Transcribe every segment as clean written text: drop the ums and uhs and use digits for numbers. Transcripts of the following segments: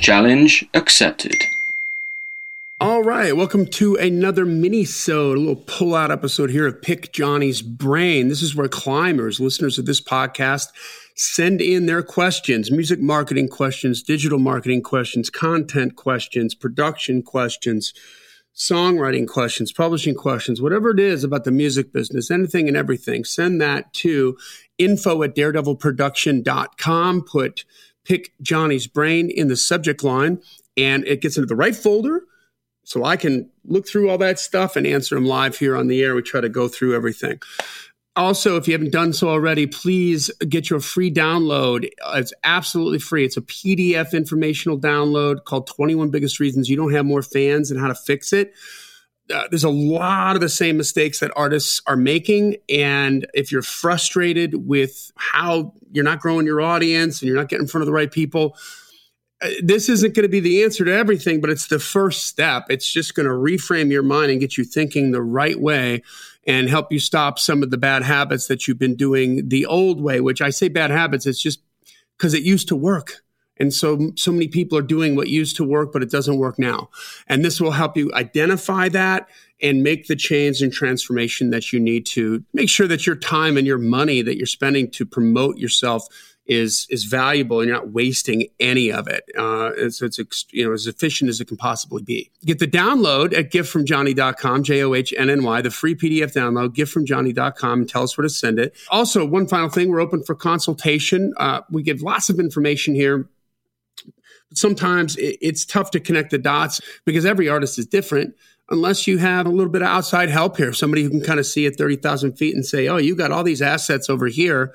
Challenge accepted. All right, welcome to another mini-sode, a little pull-out episode here of Pick Johnny's Brain. This is where climbers, listeners of this podcast, send in their questions, music marketing questions, digital marketing questions, content questions, production questions, songwriting questions, publishing questions, whatever it is about the music business, anything and everything. Send that to info@daredevilproduction.com. Put Pick Johnny's Brain in the subject line, and it gets into the right folder, so I can look through all that stuff and answer them live here on the air. We try to go through everything. Also, if you haven't done so already, please get your free download. It's absolutely free. It's a PDF informational download called 21 Biggest Reasons You Don't Have More Fans and How to Fix It. There's a lot of the same mistakes that artists are making. And if you're frustrated with how you're not growing your audience and you're not getting in front of the right people, this isn't going to be the answer to everything, but it's the first step. It's just going to reframe your mind and get you thinking the right way and help you stop some of the bad habits that you've been doing the old way, which I say bad habits, it's just because it used to work. And so many people are doing what used to work, but it doesn't work now. And this will help you identify that and make the change and transformation that you need to make sure that your time and your money that you're spending to promote yourself is valuable and you're not wasting any of it. So it's as efficient as it can possibly be. Get the download at GiftFromJohnny.com, Johnny, the free PDF download, GiftFromJohnny.com, and tell us where to send it. Also, one final thing, we're open for consultation. We give lots of information here. Sometimes it's tough to connect the dots because every artist is different unless you have a little bit of outside help here, somebody who can kind of see at 30,000 feet and say, oh, you got all these assets over here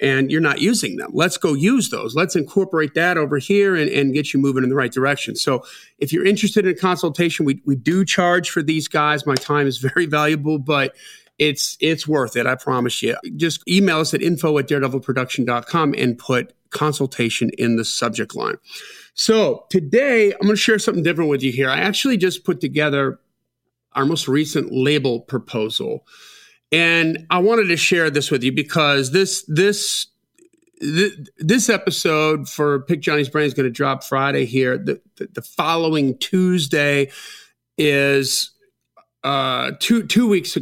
and you're not using them. Let's go use those. Let's incorporate that over here and get you moving in the right direction. So if you're interested in a consultation, we do charge for these guys. My time is very valuable, but it's worth it. I promise you. Just email us at info@daredevilproduction.com and put consultation in the subject line. So today I'm going to share something different with you here. I actually just put together our most recent label proposal. And I wanted to share this with you because this episode for Pick Johnny's Brain is going to drop Friday here. The following Tuesday is two weeks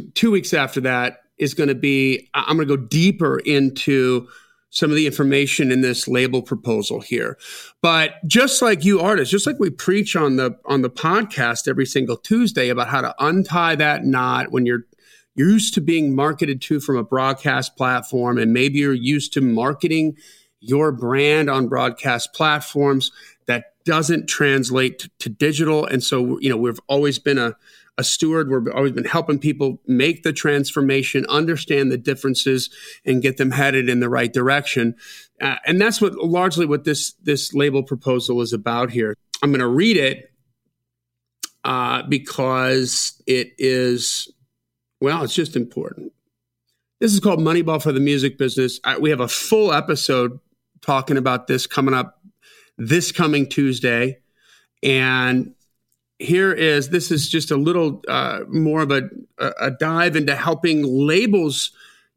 after that is going to be, I'm going to go deeper into some of the information in this label proposal here. But just like you artists, just like we preach on the podcast every single Tuesday about how to untie that knot when you're used to being marketed to from a broadcast platform, and maybe you're used to marketing your brand on broadcast platforms that doesn't translate to digital. And so, we've always been a steward. We've always been helping people make the transformation, understand the differences, and get them headed in the right direction. And that's largely what this label proposal is about here. I'm going to read it because it is... well, it's just important. This is called Moneyball for the Music Business. We have a full episode talking about this coming up this coming Tuesday. And this is just a little more of a dive into helping labels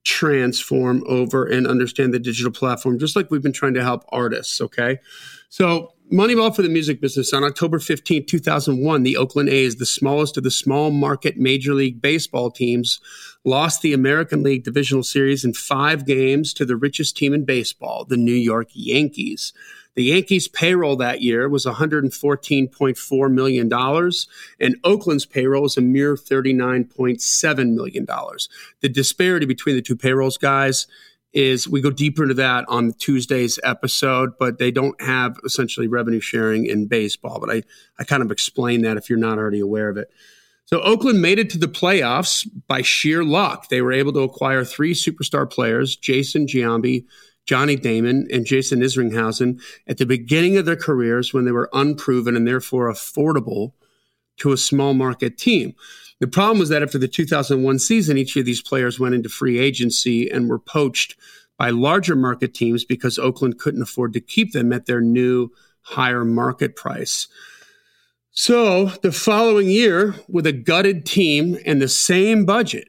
transform over and understand the digital platform, just like we've been trying to help artists, okay? So Moneyball for the Music Business. On October 15, 2001, the Oakland A's, the smallest of the small market Major League Baseball teams, lost the American League Divisional Series in 5 games to the richest team in baseball, the New York Yankees. The Yankees' payroll that year was $114.4 million, and Oakland's payroll was a mere $39.7 million. The disparity between the two payrolls, guys, is we go deeper into that on Tuesday's episode, but they don't have essentially revenue sharing in baseball. But I kind of explained that if you're not already aware of it. So Oakland made it to the playoffs by sheer luck. They were able to acquire 3 superstar players, Jason Giambi, Johnny Damon, and Jason Isringhausen, at the beginning of their careers when they were unproven and therefore affordable to a small market team. The problem was that after the 2001 season, each of these players went into free agency and were poached by larger market teams because Oakland couldn't afford to keep them at their new higher market price. So the following year, with a gutted team and the same budget,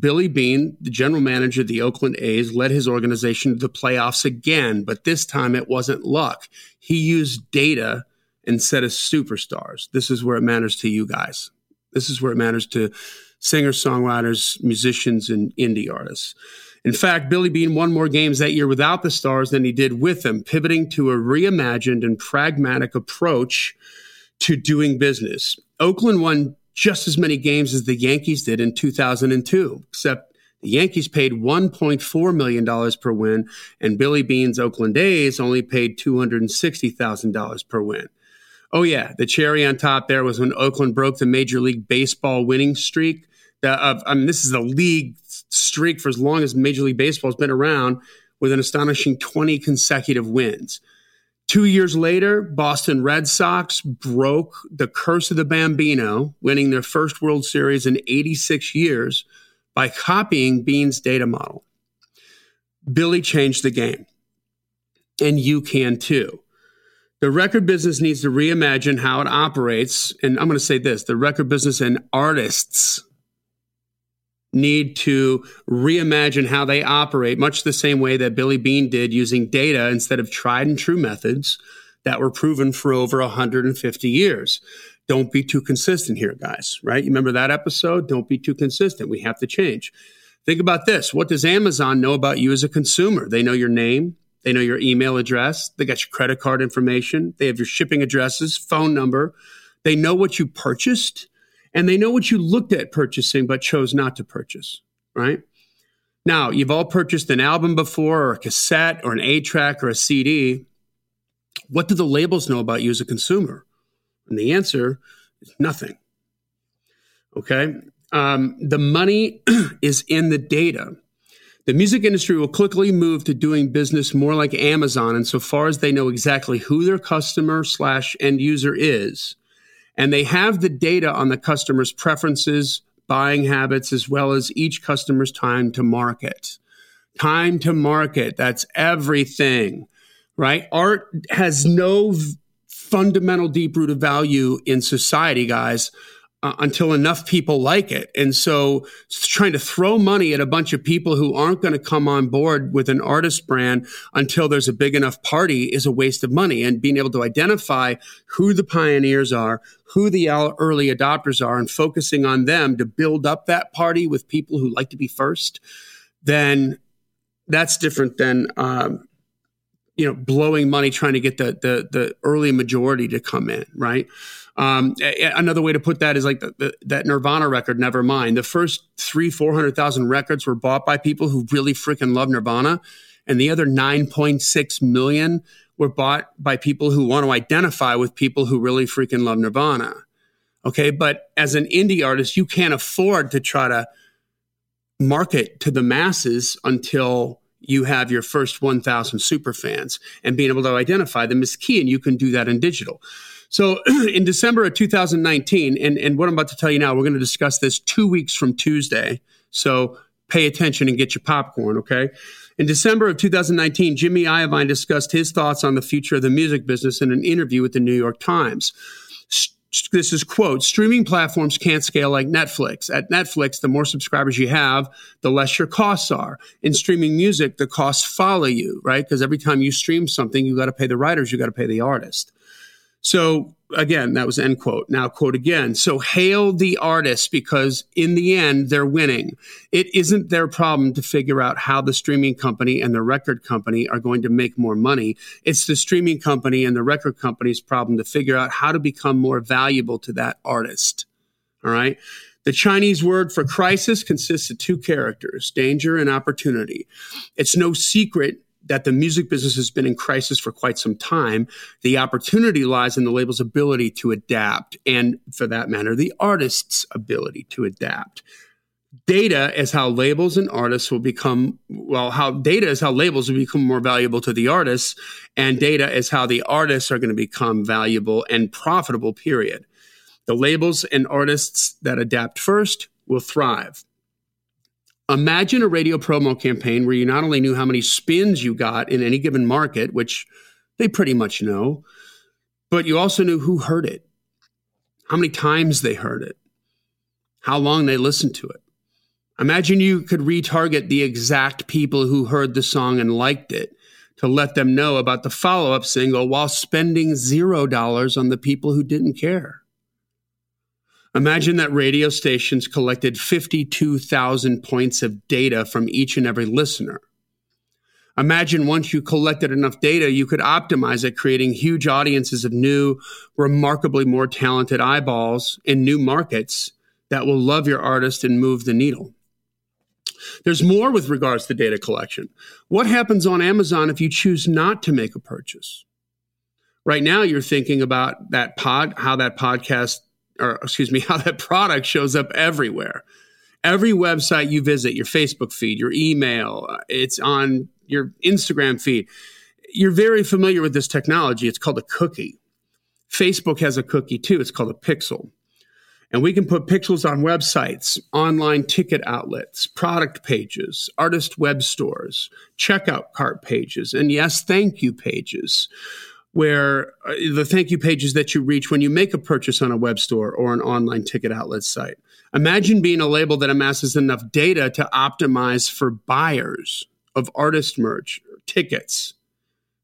Billy Beane, the general manager of the Oakland A's, led his organization to the playoffs again, but this time it wasn't luck. He used data instead of superstars. This is where it matters to you guys. This is where it matters to singers, songwriters, musicians, and indie artists. In fact, Billy Beane won more games that year without the stars than he did with them, pivoting to a reimagined and pragmatic approach to doing business. Oakland won just as many games as the Yankees did in 2002, except the Yankees paid $1.4 million per win, and Billy Beane's Oakland A's only paid $260,000 per win. Oh, yeah, the cherry on top there was when Oakland broke the Major League Baseball winning streak. This is the league streak for as long as Major League Baseball has been around, with an astonishing 20 consecutive wins. 2 years later, Boston Red Sox broke the curse of the Bambino, winning their first World Series in 86 years by copying Beane's data model. Billy changed the game, and you can too. The record business needs to reimagine how it operates, and I'm going to say this, the record business and artists need to reimagine how they operate, much the same way that Billy Beane did, using data instead of tried and true methods that were proven for over 150 years. Don't be too consistent here, guys, right? You remember that episode? Don't be too consistent. We have to change. Think about this. What does Amazon know about you as a consumer? They know your name. They know your email address. They got your credit card information. They have your shipping addresses, phone number. They know what you purchased. And they know what you looked at purchasing but chose not to purchase, right? Now, you've all purchased an album before, or a cassette, or an 8-track, or a CD. What do the labels know about you as a consumer? And the answer is nothing, okay? The money is in the data. The music industry will quickly move to doing business more like Amazon insofar as they know exactly who their customer/end user is. And they have the data on the customer's preferences, buying habits, as well as each customer's time to market. Time to market, that's everything, right? Art has no fundamental deep-rooted value in society, guys, until enough people like it. And so trying to throw money at a bunch of people who aren't going to come on board with an artist brand until there's a big enough party is a waste of money. And being able to identify who the pioneers are, who the early adopters are, and focusing on them to build up that party with people who like to be first, then that's different than blowing money trying to get the early majority to come in, right? Another way to put that is like that Nirvana record, Nevermind. The first 400,000 records were bought by people who really freaking love Nirvana, and the other 9.6 million were bought by people who want to identify with people who really freaking love Nirvana. Okay, but as an indie artist, you can't afford to try to market to the masses until you have your first 1,000 superfans, and being able to identify them is key, and you can do that in digital. So in December of 2019, and what I'm about to tell you now, we're going to discuss this 2 weeks from Tuesday. So pay attention and get your popcorn, okay? In December of 2019, Jimmy Iovine discussed his thoughts on the future of the music business in an interview with the New York Times. This is, quote, streaming platforms can't scale like Netflix. At Netflix, the more subscribers you have, the less your costs are. In streaming music, the costs follow you, right? Because every time you stream something, you got to pay the writers, you got to pay the artist. So again, that was end quote. Now quote again. So hail the artists, because in the end, they're winning. It isn't their problem to figure out how the streaming company and the record company are going to make more money. It's the streaming company and the record company's problem to figure out how to become more valuable to that artist. All right. The Chinese word for crisis consists of two characters, danger and opportunity. It's no secret that the music business has been in crisis for quite some time. The opportunity lies in the label's ability to adapt, and for that matter, the artist's ability to adapt. Data is how labels will become more valuable to the artists, and data is how the artists are going to become valuable and profitable, period. The labels and artists that adapt first will thrive. Imagine a radio promo campaign where you not only knew how many spins you got in any given market, which they pretty much know, but you also knew who heard it, how many times they heard it, how long they listened to it, Imagine you could retarget the exact people who heard the song and liked it to let them know about the follow-up single while spending $0 on the people who didn't care. Imagine that radio stations collected 52,000 points of data from each and every listener. Imagine once you collected enough data, you could optimize it, creating huge audiences of new, remarkably more talented eyeballs in new markets that will love your artist and move the needle. There's more with regards to data collection. What happens on Amazon if you choose not to make a purchase? Right now, you're thinking about how that product shows up everywhere. Every website you visit, your Facebook feed, your email, it's on your Instagram feed. You're very familiar with this technology. It's called a cookie. Facebook has a cookie too. It's called a pixel. And we can put pixels on websites, online ticket outlets, product pages, artist web stores, checkout cart pages, and yes, thank you pages, where the thank you pages that you reach when you make a purchase on a web store or an online ticket outlet site. Imagine being a label that amasses enough data to optimize for buyers of artist merch, or tickets.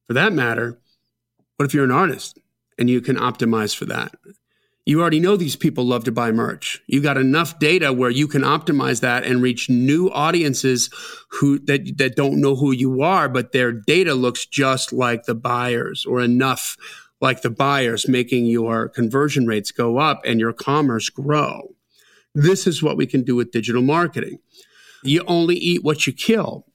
For that matter, what if you're an artist and you can optimize for that? You already know these people love to buy merch. You got enough data where you can optimize that and reach new audiences who that don't know who you are, but their data looks just like the buyers or enough like the buyers, making your conversion rates go up and your commerce grow. This is what we can do with digital marketing. You only eat what you kill.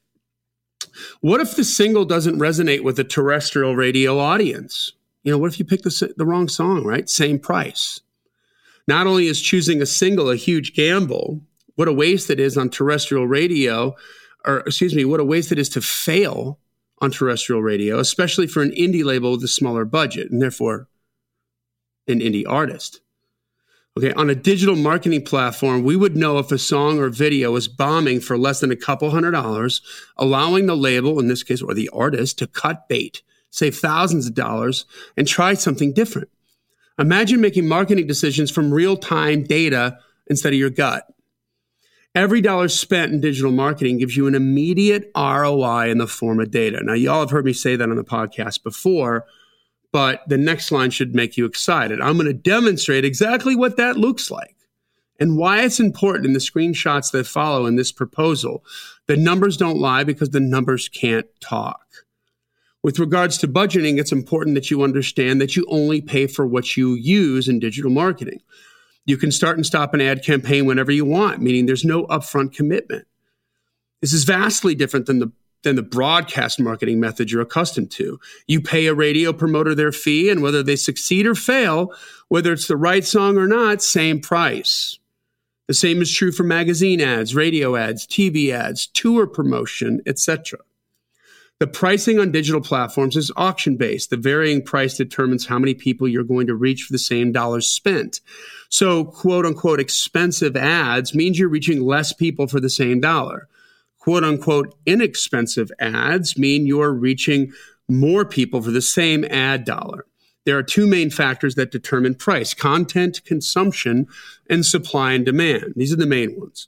What if the single doesn't resonate with a terrestrial radio audience? What if you pick the wrong song, right? Same price. Not only is choosing a single a huge gamble, what a waste it is on terrestrial radio, what a waste it is to fail on terrestrial radio, especially for an indie label with a smaller budget and therefore an indie artist. Okay, on a digital marketing platform, we would know if a song or video is bombing for less than a couple $100s, allowing the label, in this case, or the artist, to cut bait, save thousands of dollars, and try something different. Imagine making marketing decisions from real-time data instead of your gut. Every dollar spent in digital marketing gives you an immediate ROI in the form of data. Now, y'all have heard me say that on the podcast before, but the next line should make you excited. I'm going to demonstrate exactly what that looks like and why it's important in the screenshots that follow in this proposal. The numbers don't lie because the numbers can't talk. With regards to budgeting, it's important that you understand that you only pay for what you use in digital marketing. You can start and stop an ad campaign whenever you want, meaning there's no upfront commitment. This is vastly different than the broadcast marketing method you're accustomed to. You pay a radio promoter their fee, and whether they succeed or fail, whether it's the right song or not, same price. The same is true for magazine ads, radio ads, TV ads, tour promotion, etc. The pricing on digital platforms is auction-based. The varying price determines how many people you're going to reach for the same dollars spent. So, quote-unquote, expensive ads means you're reaching less people for the same dollar. Quote-unquote, inexpensive ads mean you're reaching more people for the same ad dollar. There are two main factors that determine price: content consumption and supply and demand. These are the main ones.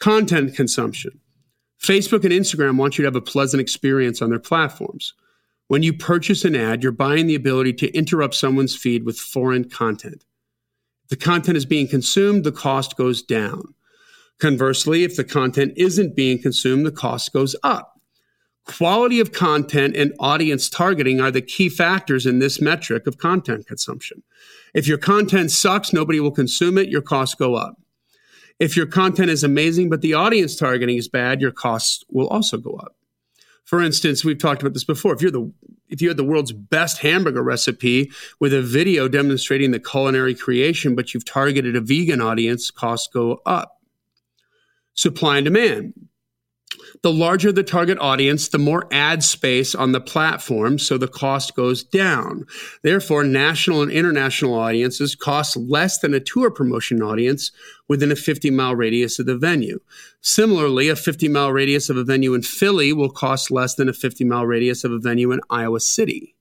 Content consumption. Facebook and Instagram want you to have a pleasant experience on their platforms. When you purchase an ad, you're buying the ability to interrupt someone's feed with foreign content. If the content is being consumed, the cost goes down. Conversely, if the content isn't being consumed, the cost goes up. Quality of content and audience targeting are the key factors in this metric of content consumption. If your content sucks, nobody will consume it, your costs go up. If your content is amazing, but the audience targeting is bad, your costs will also go up. For instance, we've talked about this before. If you had the world's best hamburger recipe with a video demonstrating the culinary creation, but you've targeted a vegan audience, costs go up. Supply and demand. The larger the target audience, the more ad space on the platform, so the cost goes down. Therefore, national and international audiences cost less than a tour promotion audience within a 50-mile radius of the venue. Similarly, a 50-mile radius of a venue in Philly will cost less than a 50-mile radius of a venue in Iowa City.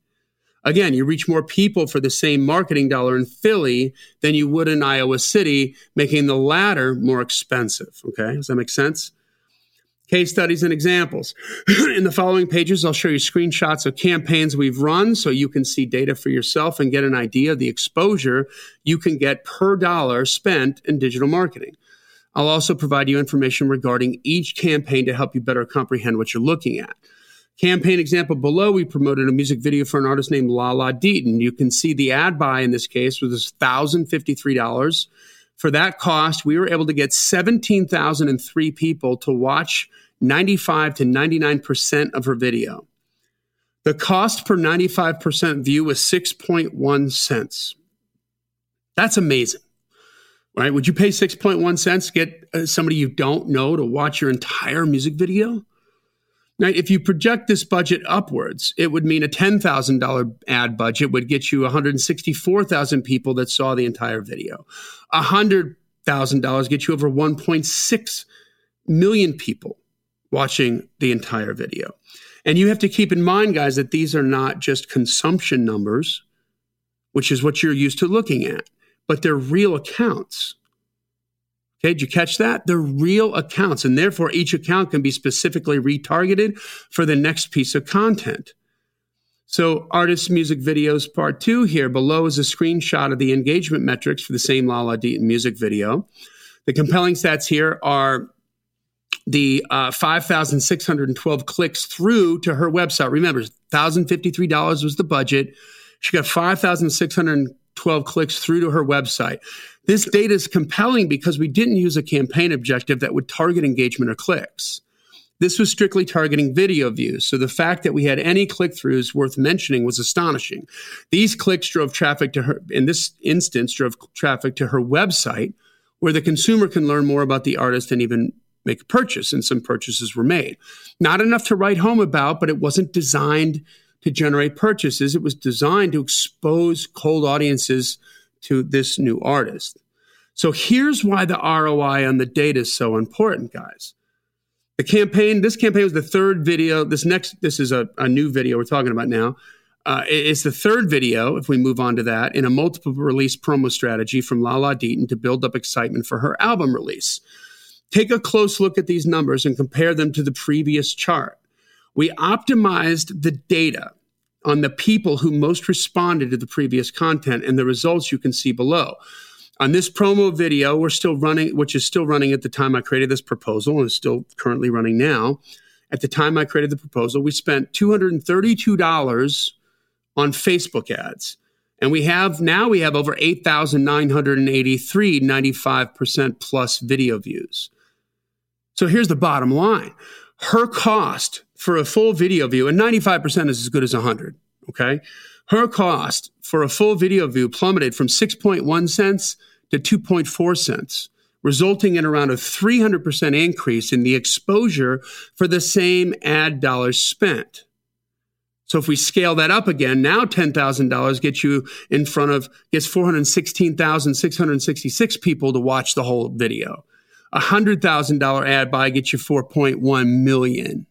Again, you reach more people for the same marketing dollar in Philly than you would in Iowa City, making the latter more expensive. Okay, does that make sense? Case studies and examples. In the following pages, I'll show you screenshots of campaigns we've run so you can see data for yourself and get an idea of the exposure you can get per dollar spent in digital marketing. I'll also provide you information regarding each campaign to help you better comprehend what you're looking at. Campaign example below, we promoted a music video for an artist named Lala Deaton. You can see the ad buy in this case was $1,053. For that cost, we were able to get 17,003 people to watch 95 to 99% of her video. The cost per 95% view was 6.1 cents. That's amazing, right? Would you pay 6.1 cents to get somebody you don't know to watch your entire music video? Now, if you project this budget upwards, it would mean a $10,000 ad budget would get you 164,000 people that saw the entire video. $100,000 gets you over 1.6 million people watching the entire video. And you have to keep in mind, guys, that these are not just consumption numbers, which is what you're used to looking at, but they're real accounts. Okay, did you catch that? They're real accounts, and therefore each account can be specifically retargeted for the next piece of content. So artist music videos part 2 here below is a screenshot of the engagement metrics for the same Lala Deaton music video. The compelling stats here are the 5,612 clicks through to her website. Remember, $1,053 was the budget. She got 5,612 clicks through to her website. This data is compelling because we didn't use a campaign objective that would target engagement or clicks. This was strictly targeting video views, so the fact that we had any click-throughs worth mentioning was astonishing. These clicks drove traffic to her, in this instance, drove traffic to her website, where the consumer can learn more about the artist and even make a purchase, and some purchases were made. Not enough to write home about, but it wasn't designed to generate purchases. It was designed to expose cold audiences to this new artist. So here's why the ROI on the data is so important, guys. The campaign, this campaign was the third video. This is a new video we're talking about now. It's the third video, if we move on to that, in a multiple release promo strategy from Lala Deaton to build up excitement for her album release. Take a close look at these numbers and compare them to the previous chart. We optimized the data on the people who most responded to the previous content, and the results you can see below. On this promo video, which is still running at the time I created this proposal and is still currently running now. At the time I created the proposal, we spent $232 on Facebook ads. And we have over 8,983 95% plus video views. So here's the bottom line. Her cost for a full video view, and 95% is as good as 100, okay? Her cost for a full video view plummeted from 6.1 cents to 2.4 cents, resulting in around a 300% increase in the exposure for the same ad dollars spent. So if we scale that up again, now $10,000 gets 416,666 people to watch the whole video. A $100,000 ad buy gets you 4.1 million.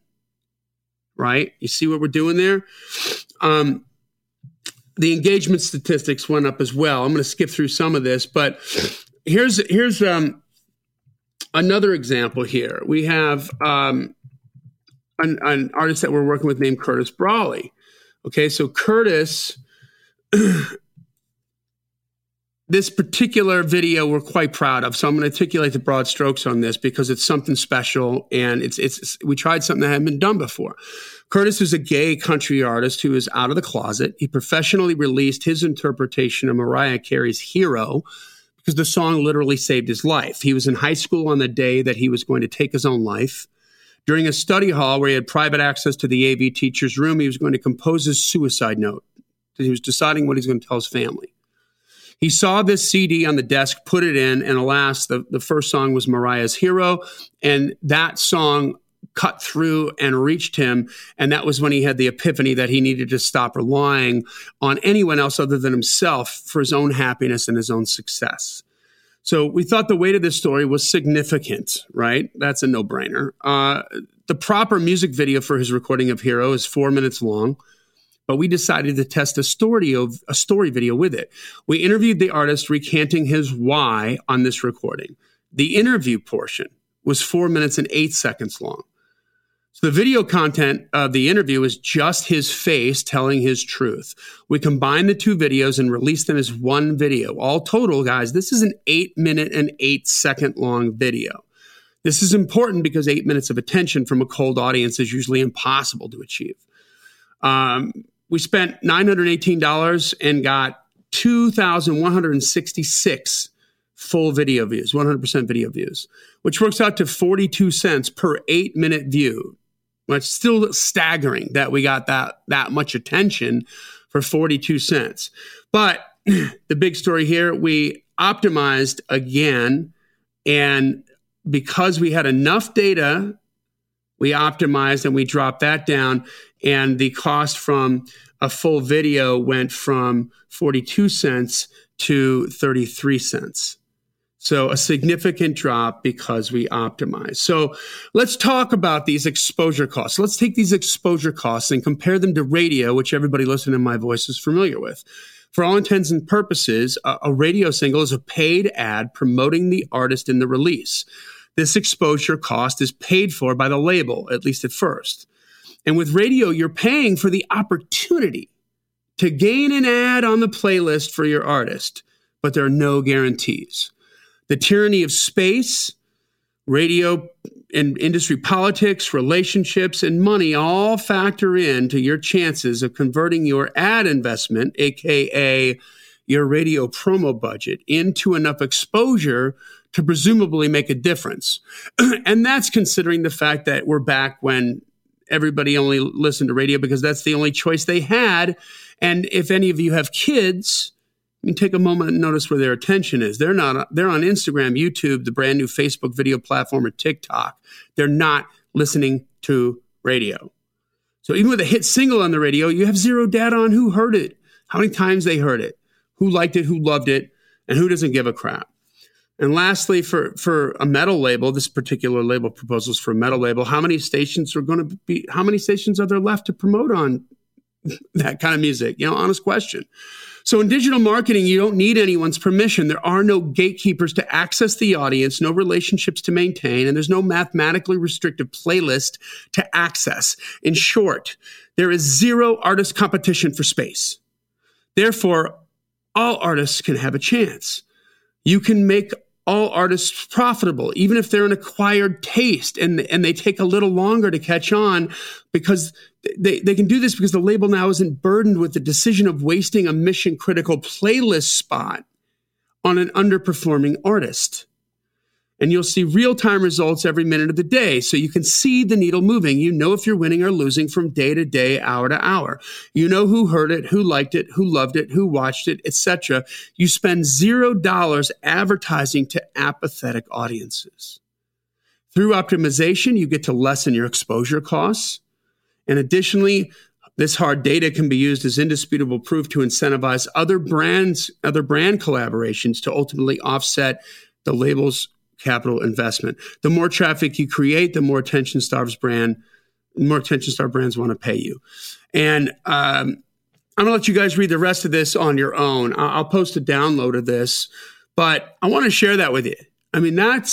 Right? You see what we're doing there? The engagement statistics went up as well. I'm going to skip through some of this, but here's another example here. We have an artist that we're working with named Curtis Brawley. Okay, so Curtis, this particular video we're quite proud of. So I'm going to articulate the broad strokes on this because it's something special, and we tried something that hadn't been done before. Curtis is a gay country artist who is out of the closet. He professionally released his interpretation of Mariah Carey's Hero because the song literally saved his life. He was in high school on the day that he was going to take his own life. During a study hall where he had private access to the AV teacher's room, he was going to compose his suicide note. He was deciding what he's going to tell his family. He saw this CD on the desk, put it in, and alas, the first song was Mariah's Hero, and that song cut through and reached him, and that was when he had the epiphany that he needed to stop relying on anyone else other than himself for his own happiness and his own success. So we thought the weight of this story was significant, right? That's a no-brainer. The proper music video for his recording of Hero is 4 minutes long, but we decided to test a story video with it. We interviewed the artist recanting his why on this recording. The interview portion was 4 minutes and 8 seconds long. So the video content of the interview is just his face telling his truth. We combined the two videos and released them as one video. All total, guys, this is an 8 minute and 8 second long video. This is important because 8 minutes of attention from a cold audience is usually impossible to achieve. We spent $918 and got 2,166 full video views, 100% video views, which works out to 42 cents per 8 minute view. It's still staggering that we got that much attention for 42 cents. But the big story here, we optimized again. And because we had enough data, we optimized and we dropped that down. And the cost from a full video went from 42 cents to 33 cents. So a significant drop because we optimized. So let's talk about these exposure costs. Let's take these exposure costs and compare them to radio, which everybody listening to my voice is familiar with. For all intents and purposes, a radio single is a paid ad promoting the artist in the release. This exposure cost is paid for by the label, at least at first. And with radio, you're paying for the opportunity to gain an ad on the playlist for your artist, but there are no guarantees. The tyranny of space, radio and industry politics, relationships, and money all factor into your chances of converting your ad investment, aka your radio promo budget, into enough exposure to presumably make a difference. And that's considering the fact that we're back when everybody only listened to radio because that's the only choice they had. And if any of you have kids, you can take a moment and notice where their attention is. They're on Instagram, YouTube, the brand new Facebook video platform, or TikTok. They're not listening to radio. So even with a hit single on the radio, you have zero data on who heard it, how many times they heard it, who liked it, who loved it, and who doesn't give a crap. And lastly, for a metal label, this particular label proposals for a metal label, how many stations are there left to promote on that kind of music? Honest question. So in digital marketing, you don't need anyone's permission. There are no gatekeepers to access the audience, no relationships to maintain, and there's no mathematically restrictive playlist to access. In short, there is zero artist competition for space. Therefore, all artists can have a chance. You can make all artists profitable, even if they're an acquired taste and they take a little longer to catch on, because they can do this because the label now isn't burdened with the decision of wasting a mission-critical playlist spot on an underperforming artist. and you'll see real-time results every minute of the day, so you can see the needle moving. You know if you're winning or losing from day to day, hour to hour. You know who heard it, who liked it, who loved it, who watched it, etc. You spend $0 advertising to apathetic audiences. Through optimization, you get to lessen your exposure costs. And additionally, this hard data can be used as indisputable proof to incentivize other brands, other brand collaborations to ultimately offset the label's capital investment. The more traffic you create, the more attention star brands want to pay you. And I'm going to let you guys read the rest of this on your own. I'll post a download of this, but I want to share that with you. I mean, that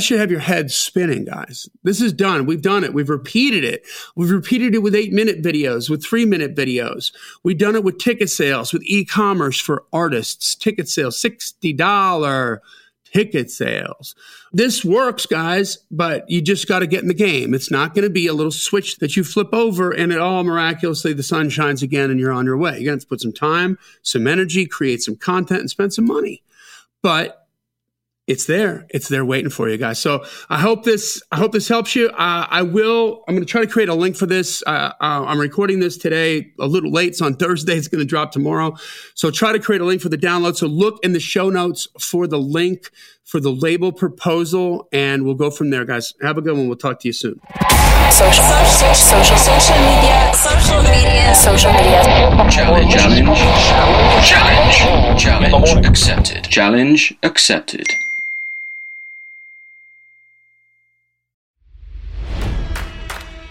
should have your head spinning, guys. This is done. We've done it. We've repeated it. We've repeated it with 8-minute videos, with 3-minute videos. We've done it with ticket sales, with e-commerce for artists, ticket sales, $60 ticket sales. This works, guys, but you just got to get in the game. It's not going to be a little switch that you flip over and it all miraculously the sun shines again and you're on your way. You're going to have to put some time, some energy, create some content, and spend some money. But it's there. It's there waiting for you guys. So I hope this helps you. I'm going to try to create a link for this. I'm recording this today a little late. It's on Thursday. It's going to drop tomorrow. So try to create a link for the download. So look in the show notes for the link for the label proposal, and we'll go from there, guys. Have a good one. We'll talk to you soon. Social media. Challenge accepted. Challenge accepted.